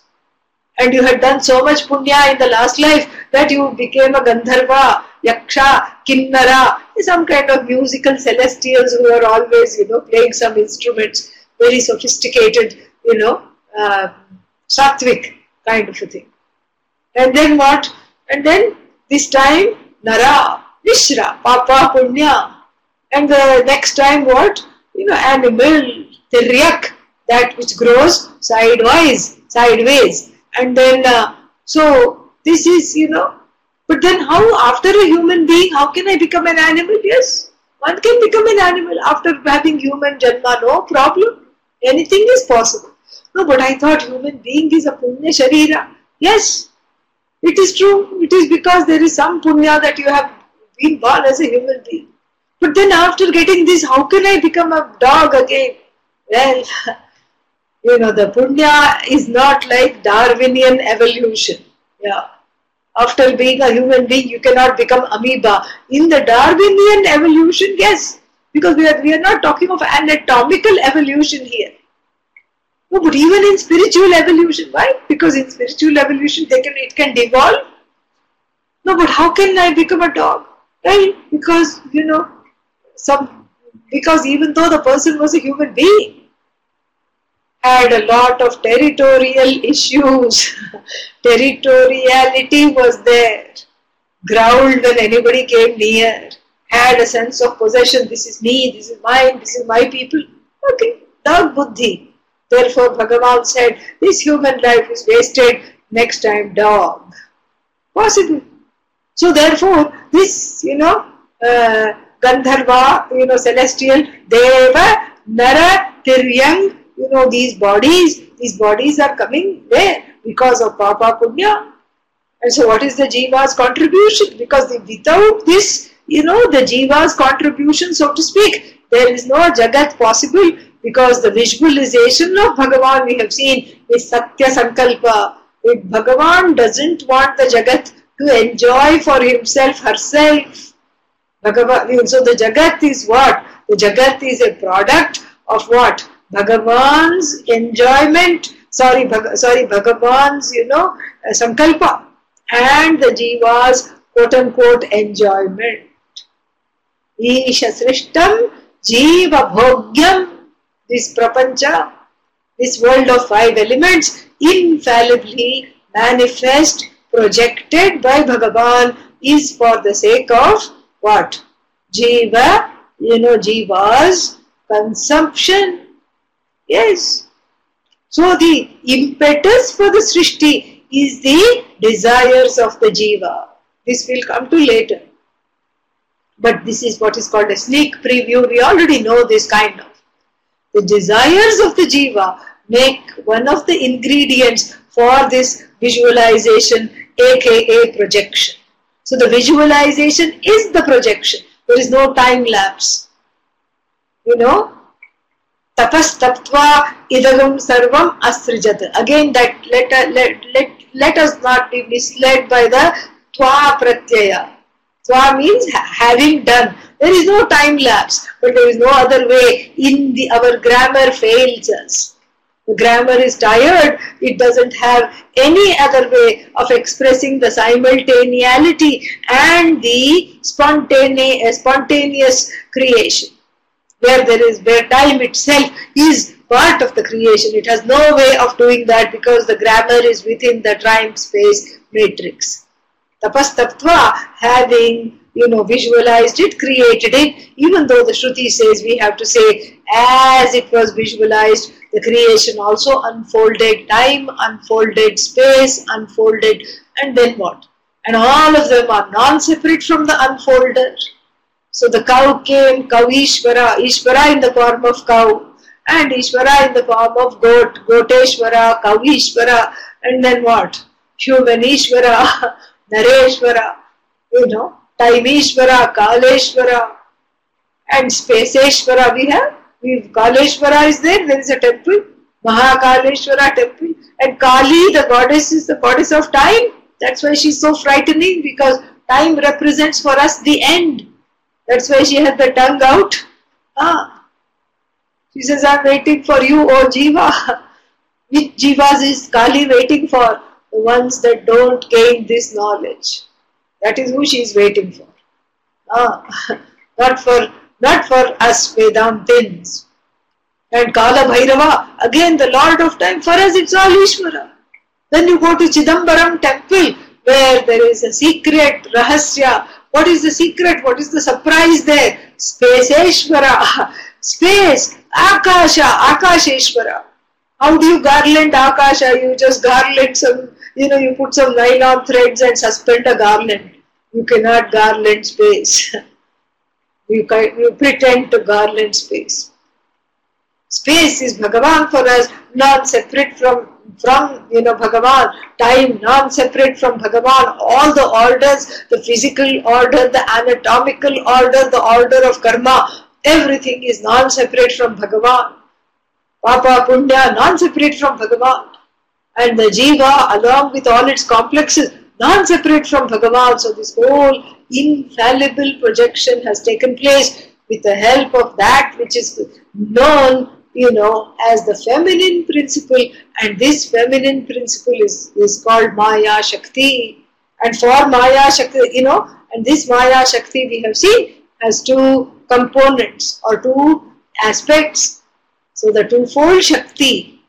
And you had done so much punya in the last life that you became a Gandharva, Yaksha, Kinnara, some kind of musical celestials who were always, you know, playing some instruments. very sophisticated, you know, uh, sattvic kind of a thing. And then what? And then this time, Nara, Vishra, Papa, Punya. And the next time what? You know, animal, Tiryak, that which grows sidewise, sideways. And then, uh, so this is, you know, but then how, after a human being, how can I become an animal? Yes, one can become an animal after having human janma, no problem. Anything is possible. No, but I thought human being is a punya sharira. Yes, it is true. It is because there is some punya that you have been born as a human being. But then after getting this, how can I become a dog again? Well, you know, the punya is not like Darwinian evolution. Yeah. After being a human being, you cannot become amoeba. In the Darwinian evolution, yes. Because we are, we are not talking of anatomical evolution here. No, but even in spiritual evolution, why? Because in spiritual evolution, they can, it can devolve. No, but how can I become a dog? Right? Because, you know, some, because even though the person was a human being, had a lot of territorial issues, territoriality was there, growled when anybody came near, had a sense of possession, this is me, this is mine, this is my people. Okay, dog buddhi. Therefore, Bhagavan said, this human life is wasted, next time dog. Possible. So therefore, this, you know, uh, Gandharva, you know, celestial, Deva, Nara, Tiryang, you know, these bodies, these bodies are coming there because of Papa Punya. And so what is the Jiva's contribution? Because the, without this, you know, the Jiva's contribution, so to speak, there is no Jagat possible. Because the visualization of Bhagavan we have seen is Satya Sankalpa. If Bhagavan doesn't want the Jagat to enjoy for himself, herself, Bhagavan, so the Jagat is what? The Jagat is a product of what? Bhagavan's enjoyment, sorry, Bhag, sorry Bhagavan's, you know, uh, Sankalpa and the Jiva's quote-unquote enjoyment. Isha Srishtam Jiva Bhogyam. This prapancha, this world of five elements, infallibly manifest, projected by Bhagavan, is for the sake of what? Jiva, you know, Jiva's consumption. Yes. So the impetus for the Srishti is the desires of the Jiva. This will come to later. But this is what is called a sneak preview. We already know this kind of. The desires of the Jiva make one of the ingredients for this visualization, aka projection. So the visualization is the projection. There is no time lapse. You know, tapas taptva idagam sarvam asrijata. Again, that let, let, let, let us not be misled by the tva pratyaya. Tva means having done. There is no time lapse, but there is no other way. In the our grammar fails us. The grammar is tired. It doesn't have any other way of expressing the simultaneity and the spontaneous, spontaneous creation, where there is where time itself is part of the creation. It has no way of doing that because the grammar is within the time-space matrix. Tapas taptva, having, you know, visualized it, created it, even though the Shruti says we have to say, as it was visualized, the creation also unfolded, time unfolded, space unfolded, and then what? And all of them are non-separate from the unfolder. So the cow came, cow Ishvara, Ishvara in the form of cow, and Ishvara in the form of goat, Goteshvara, cow Ishvara, and then what? Human Ishvara, Nareshvara, you know, Taimeshvara, Kaleshvara, and Spaceshvara we have. We've, Kaleshvara is there, there is a temple, Mahakaleshvara temple, and Kali, the goddess, is the goddess of time. That's why she's so frightening, because time represents for us the end. That's why she had the tongue out. Ah. She says, I'm waiting for you, O Jiva. Which Jivas is Kali waiting for? The ones that don't gain this knowledge. That is who she is waiting for. Ah, not for, not for us Vedantins. and Kala Bhairava, again the Lord of Time, for us it's all Ishvara. Then you go to Chidambaram temple where there is a secret, Rahasya. What is the secret? What is the surprise there? Space Ishvara, space, Akasha, Akasha Ishvara. How do you garland Akasha? You just garland some, you know, you put some nylon threads and suspend a garland. You cannot garland space. You, can, you pretend to garland space. Space is Bhagavan for us, non-separate from, from, you know, Bhagavan. Time, non-separate from Bhagavan. All the orders, the physical order, the anatomical order, the order of karma, everything is non-separate from Bhagavan. Papa, Punya, non-separate from Bhagavan. And the Jiva, along with all its complexes, non-separate from Bhagavan. So this whole infallible projection has taken place with the help of that which is known, you know, as the feminine principle. And this feminine principle is, is called Maya Shakti. And for Maya Shakti, you know, and this Maya Shakti we have seen has two components or two aspects. So the twofold Shakti,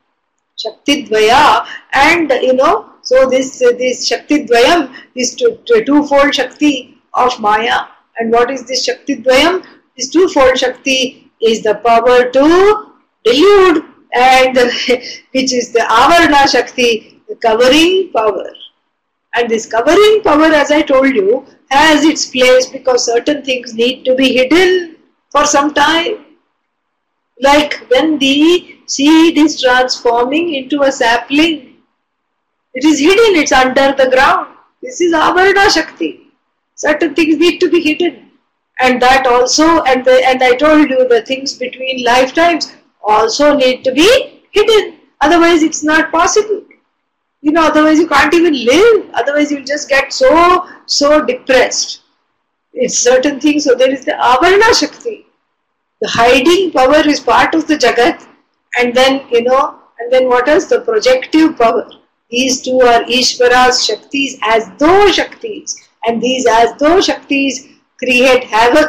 Shakti Dvaya, and you know, so this, uh, this Shakti Dvayam is to, to twofold Shakti of Maya. And what is this Shakti Dvayam? This twofold Shakti is the power to delude, and which is the Avarna Shakti, the covering power. And this covering power, as I told you, has its place because certain things need to be hidden for some time. Like when the seed is transforming into a sapling, it is hidden, it's under the ground. This is Avarna Shakti. Certain things need to be hidden. And that also, and, the, and I told you, the things between lifetimes also need to be hidden. Otherwise it's not possible. You know, otherwise you can't even live. Otherwise you'll just get so, so depressed. It's certain things. So there is the Avarna Shakti. The hiding power is part of the Jagat. And then, you know, and then what else? The projective power. These two are Ishvara's Shaktis as though Shaktis, and these as though Shaktis create havoc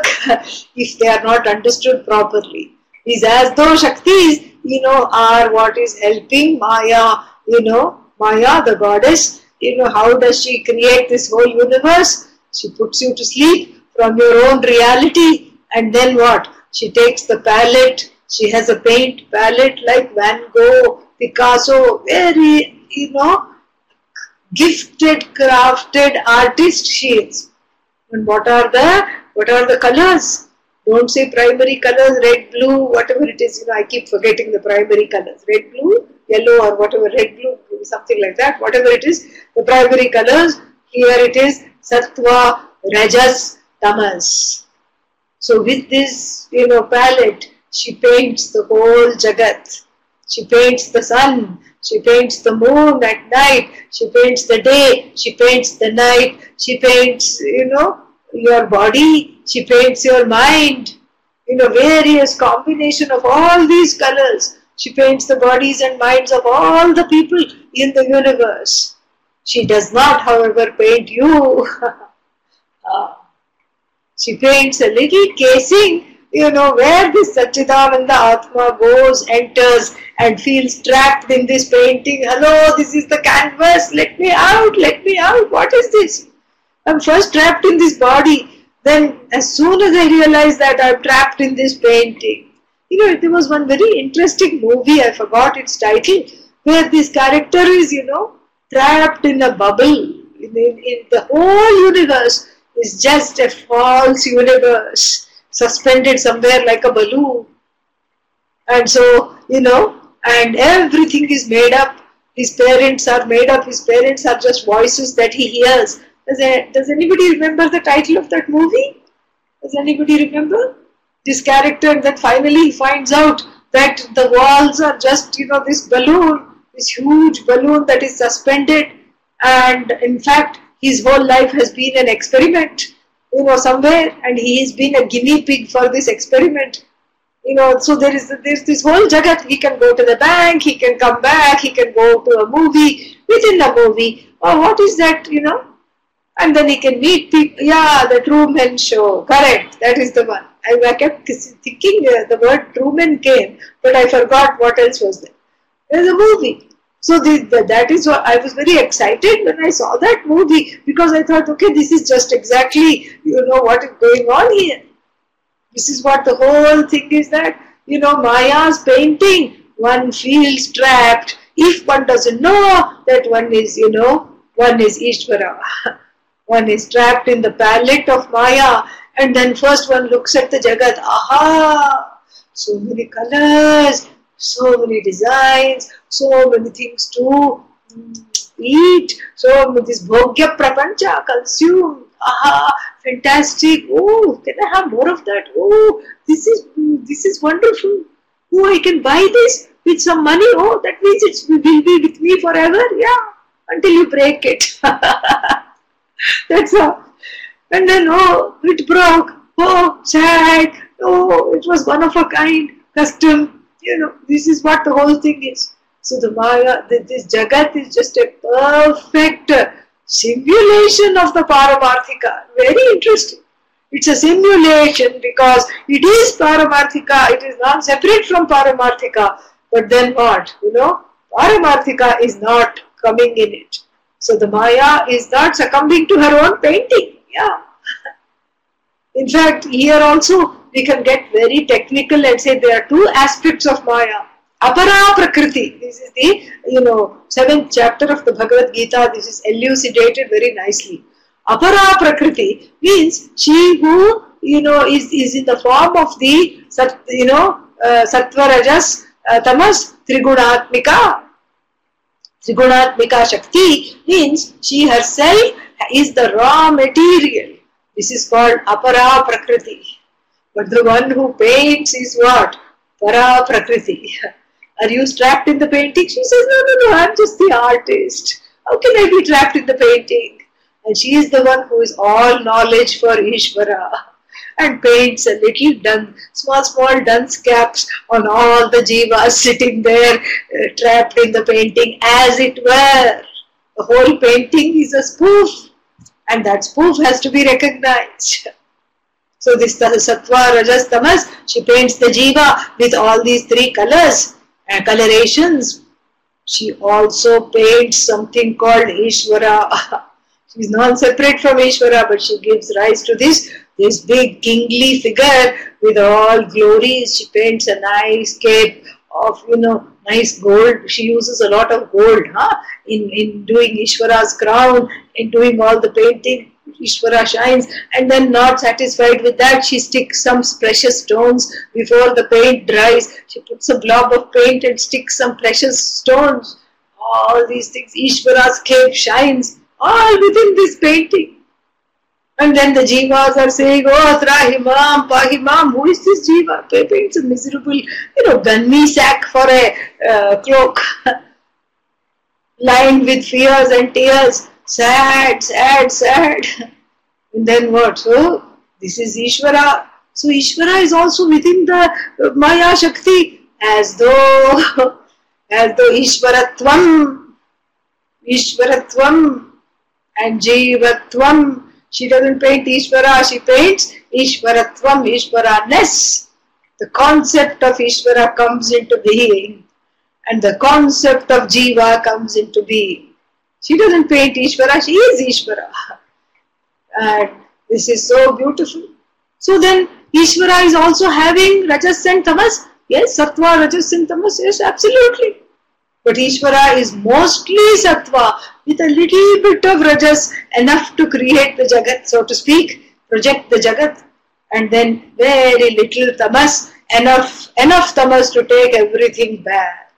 if they are not understood properly. These as though Shaktis, you know, are what is helping Maya, you know, Maya the goddess. You know, how does she create this whole universe? She puts you to sleep from your own reality, and then what? She takes the palette, she has a paint palette like Van Gogh, Picasso, very, you know, gifted, crafted artist she is. And what are the, what are the colors? Don't say primary colors, red, blue, whatever it is, you know, I keep forgetting the primary colors, red, blue, yellow or whatever, red, blue, something like that, whatever it is, the primary colors, here it is, Sattva Rajas Tamas. So with this, you know, palette, she paints the whole Jagat. She paints the sun, she paints the moon at night, she paints the day, she paints the night, she paints, you know, your body, she paints your mind, you know, various combination of all these colors. She paints the bodies and minds of all the people in the universe. She does not, however, paint you. She paints a little casing, you know, where this Satchidananda Atma goes, enters and feels trapped in this painting. Hello, this is the canvas, let me out, let me out, what is this? I'm first trapped in this body, then as soon as I realize that I'm trapped in this painting. You know, there was one very interesting movie, I forgot its title, where this character is, you know, trapped in a bubble. In, in, in the whole universe is just a false universe, suspended somewhere like a balloon. And so, you know, and everything is made up. His parents are made up. His parents are just voices that he hears. Does, a, does anybody remember the title of that movie? Does anybody remember? This character that finally finds out that the walls are just, you know, this balloon, this huge balloon that is suspended. And in fact, his whole life has been an experiment, you know, somewhere, and he has been a guinea pig for this experiment. You know, so there is there's this whole Jagat. He can go to the bank, he can come back, he can go to a movie, within a movie. Oh, what is that, you know? And then he can meet people. Yeah, the Truman Show. Correct. That is the one. I, I kept thinking the word Truman came, but I forgot what else was there. There's a movie. So the, the, that is what I was very excited when I saw that movie, because I thought, okay, this is just exactly, you know, what is going on here. This is what the whole thing is, that, you know, Maya's painting, one feels trapped if one doesn't know that one is, you know, one is Ishvara. One is trapped in the palette of Maya, and then first one looks at the Jagat. Aha! So many colors, so many designs, so many things to eat, so this bhogya prapancha, consume. Aha! Fantastic! Oh, can I have more of that? Oh, this is this is wonderful. Oh, I can buy this with some money. Oh, that means it will be with me forever. Yeah, until you break it. That's all. And then, oh, it broke. Oh, sad. Oh, it was one of a kind, custom. You know, this is what the whole thing is. So the Maya, the, this Jagat is just a perfect simulation of the Paramarthika. Very interesting. It's a simulation because it is Paramarthika. It is not separate from Paramarthika. But then what? You know, Paramarthika is not coming in it. So the Maya is not succumbing to her own painting. Yeah. In fact, here also we can get very technical and say there are two aspects of Maya. Aparaprakriti. This is the, you know, seventh chapter of the Bhagavad Gita. This is elucidated very nicely. Aparaprakriti means she who, you know, is, is in the form of the, you know, uh, Sattva Rajas Tamas Trigunatmika. Trigunatmika Shakti means she herself is the raw material. This is called Aparaprakriti. But the one who paints is what? Paraprakriti. Are you trapped in the painting? She says, no, no, no, I'm just the artist. How can I be trapped in the painting? And she is the one who is all knowledge for Ishvara, and paints a little dun, small, small dunce caps on all the Jeevas sitting there, uh, trapped in the painting as it were. The whole painting is a spoof, and that spoof has to be recognized. So this Sattva, Rajas, Tamas, she paints the Jeeva with all these three colors and colorations. She also paints something called Ishvara. She is not separate from Ishvara, but she gives rise to this This big kingly figure with all glories. She paints a nice cape of, you know, nice gold. She uses a lot of gold, huh? In, in doing Ishvara's crown, in doing all the painting, Ishvara shines. And then, not satisfied with that, she sticks some precious stones before the paint dries. She puts a blob of paint and sticks some precious stones. All these things, Ishvara's cape shines, all within this painting. And then the Jeevas are saying, oh, Trahimam, Pahimam, who is this Jeeva? It's a miserable, you know, gunny sack for a uh, cloak, lined with fears and tears. Sad, sad, sad. And then what? So, this is Ishvara. So, Ishvara is also within the Maya Shakti, as though, as though Ishwara Tvam, Ishwara Tvam, and Jeeva Tvam. She doesn't paint Ishvara, she paints Ishvara Tvam, Ishvara-ness. The concept of Ishvara comes into being, and the concept of Jeeva comes into being. She doesn't paint Ishvara, she is Ishvara. And this is so beautiful. So then Ishvara is also having Rajas and Tamas. Yes, Sattva, Rajas and Tamas, yes, absolutely. But Ishvara is mostly Sattva with a little bit of Rajas, enough to create the Jagat, so to speak, project the Jagat, and then very little Tamas, enough, enough Tamas to take everything back.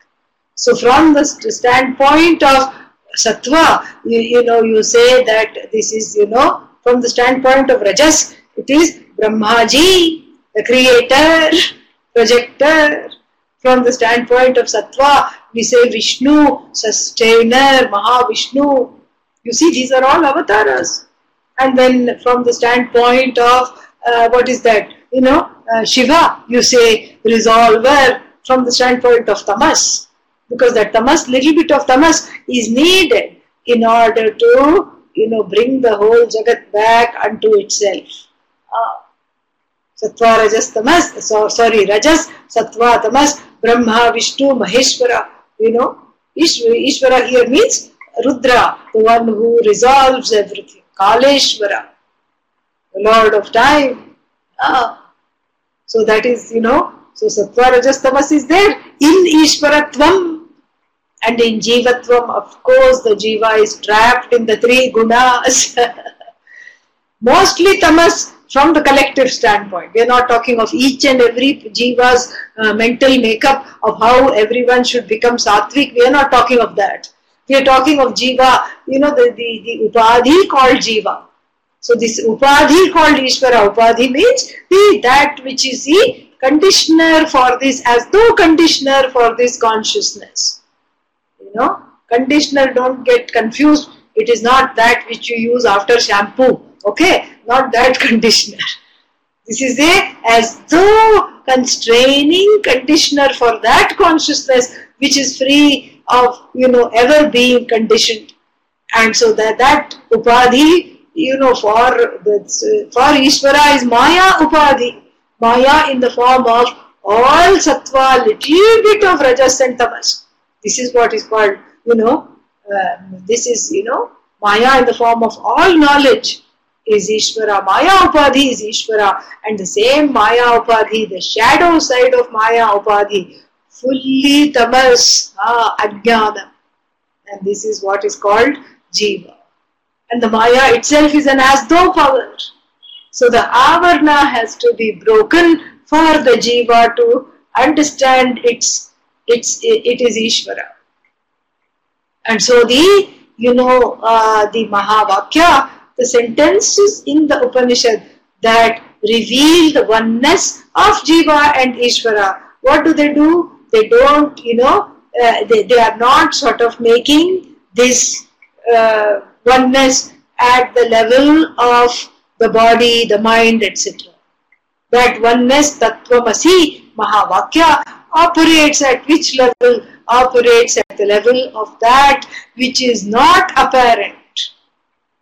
So from the standpoint of Sattva, you, you know, you say that this is, you know, from the standpoint of Rajas, it is Brahmaji, the creator, projector. From the standpoint of Sattva, we say Vishnu, Sustainer, Mahavishnu. You see, these are all avatars. And then from the standpoint of, uh, what is that? You know, uh, Shiva, you say Resolver, from the standpoint of Tamas. Because that Tamas, little bit of Tamas is needed in order to, you know, bring the whole Jagat back unto itself. Uh, Sattva Rajas Tamas, so, sorry, Rajas, Sattva, Tamas, Brahma, Vishnu, Maheshwara. You know, Ishvara here means Rudra, the one who resolves everything. Kaleshwara, the Lord of Time. Ah. So that is, you know, so Sattva Rajas Tamas is there in Ishwara Tvam and in Jeeva Tvam. Of course, the Jeeva is trapped in the three gunas. Mostly Tamas from the collective standpoint. We are not talking of each and every Jeeva's uh, mental makeup of how everyone should become sattvic. We are not talking of that. We are talking of Jeeva, you know, the, the, the Upadhi called Jeeva. So this Upadhi called Ishvara, Upadhi means the that which is the conditioner for this, as no conditioner for this consciousness. You know, conditioner, don't get confused. It is not that which you use after shampoo. Okay, not that conditioner. This is a as though constraining conditioner for that consciousness which is free of, you know, ever being conditioned. And so that, that Upadhi, you know, for the, for Ishvara is Maya Upadhi. Maya in the form of all sattva, little bit of rajas and tamas. This is what is called, you know, um, this is, you know, Maya in the form of all knowledge is Ishvara. Maya Upadhi is Ishvara. And the same Maya Upadhi, the shadow side of Maya Upadhi, fully tamas, ah, ajnana. And this is what is called Jeeva. And the Maya itself is an as-though power. So the Avarna has to be broken for the Jeeva to understand its, its, it is Ishvara. And so the, you know, uh, the Mahavakya, the sentences in the Upanishad that reveal the oneness of Jeeva and Ishvara, what do they do? They don't, you know, uh, they, they are not sort of making this uh, oneness at the level of the body, the mind, et cetera. That oneness, Tattva masi, Mahavakya, operates at which level? Operates at the level of that which is not apparent.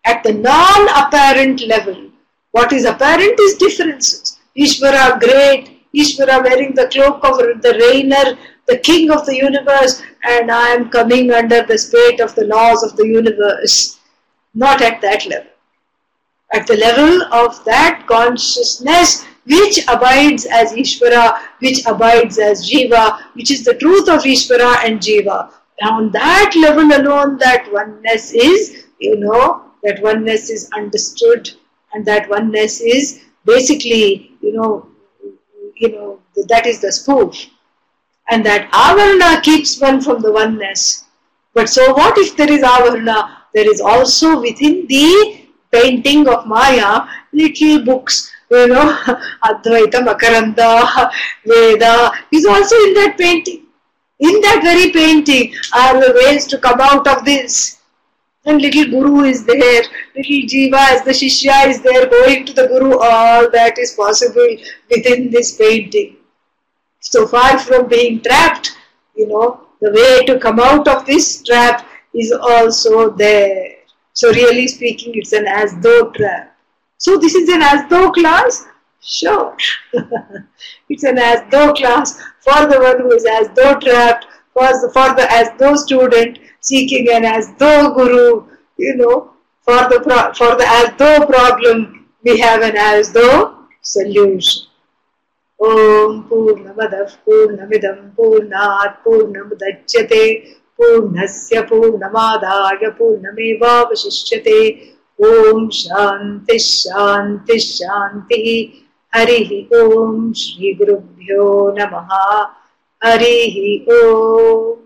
At the non-apparent level. What is apparent is differences. Ishvara, great. Ishvara wearing the cloak of the reigner, the king of the universe, and I am coming under the spate of the laws of the universe. Not at that level. At the level of that consciousness which abides as Ishvara, which abides as Jeeva, which is the truth of Ishvara and Jeeva. On that level alone, that oneness is, you know, that oneness is understood, and that oneness is basically, you know, You know, that is the spoof. And that Avarna keeps one from the oneness. But so what if there is Avarna? There is also within the painting of Maya, little books, you know, Advaita, Makaranda, Veda, is also in that painting. In that very painting are the ways to come out of this. And little Guru is there, little Jeeva as the Shishya is there, going to the Guru, all that is possible within this painting. So far from being trapped, you know, the way to come out of this trap is also there. So really speaking, it's an as-though trap. So this is an as-though class? Sure. It's an as-though class for the one who is as-though trapped, for the, for the as-though student, seeking an as-though guru, you know, for the pro- for the as-though problem, we have an as-though solution. Om Purnamadav Purnamidam Purnat Purnamudachyate Purnasya Purnamadaya Purnameva Vasishyate Om Shanti Shanti Shanti Harihi Om Shri Gurubhyo Namaha Harihi Om.